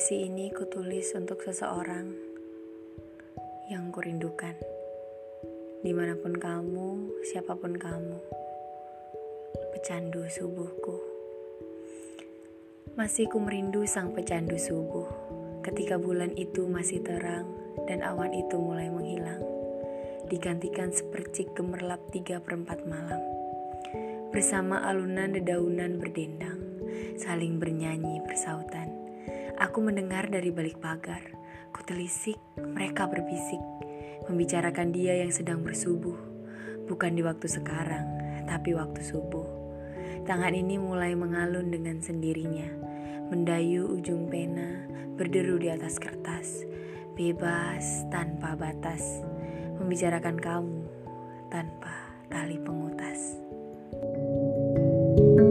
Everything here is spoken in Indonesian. Puisi ini kutulis untuk seseorang yang kurindukan. Dimanapun kamu, siapapun kamu, pecandu subuhku. Masih ku merindu sang pecandu subuh, ketika bulan itu masih terang dan awan itu mulai menghilang, digantikan sepercik gemerlap 3/4 malam. Bersama alunan dedaunan berdendang, saling bernyanyi bersautan. Aku mendengar dari balik pagar, kutelisik, mereka berbisik, membicarakan dia yang sedang bersubuh. Bukan di waktu sekarang, tapi waktu subuh. Tangan ini mulai mengalun dengan sendirinya, mendayu ujung pena, berderu di atas kertas, bebas tanpa batas, membicarakan kamu tanpa tali pengutas.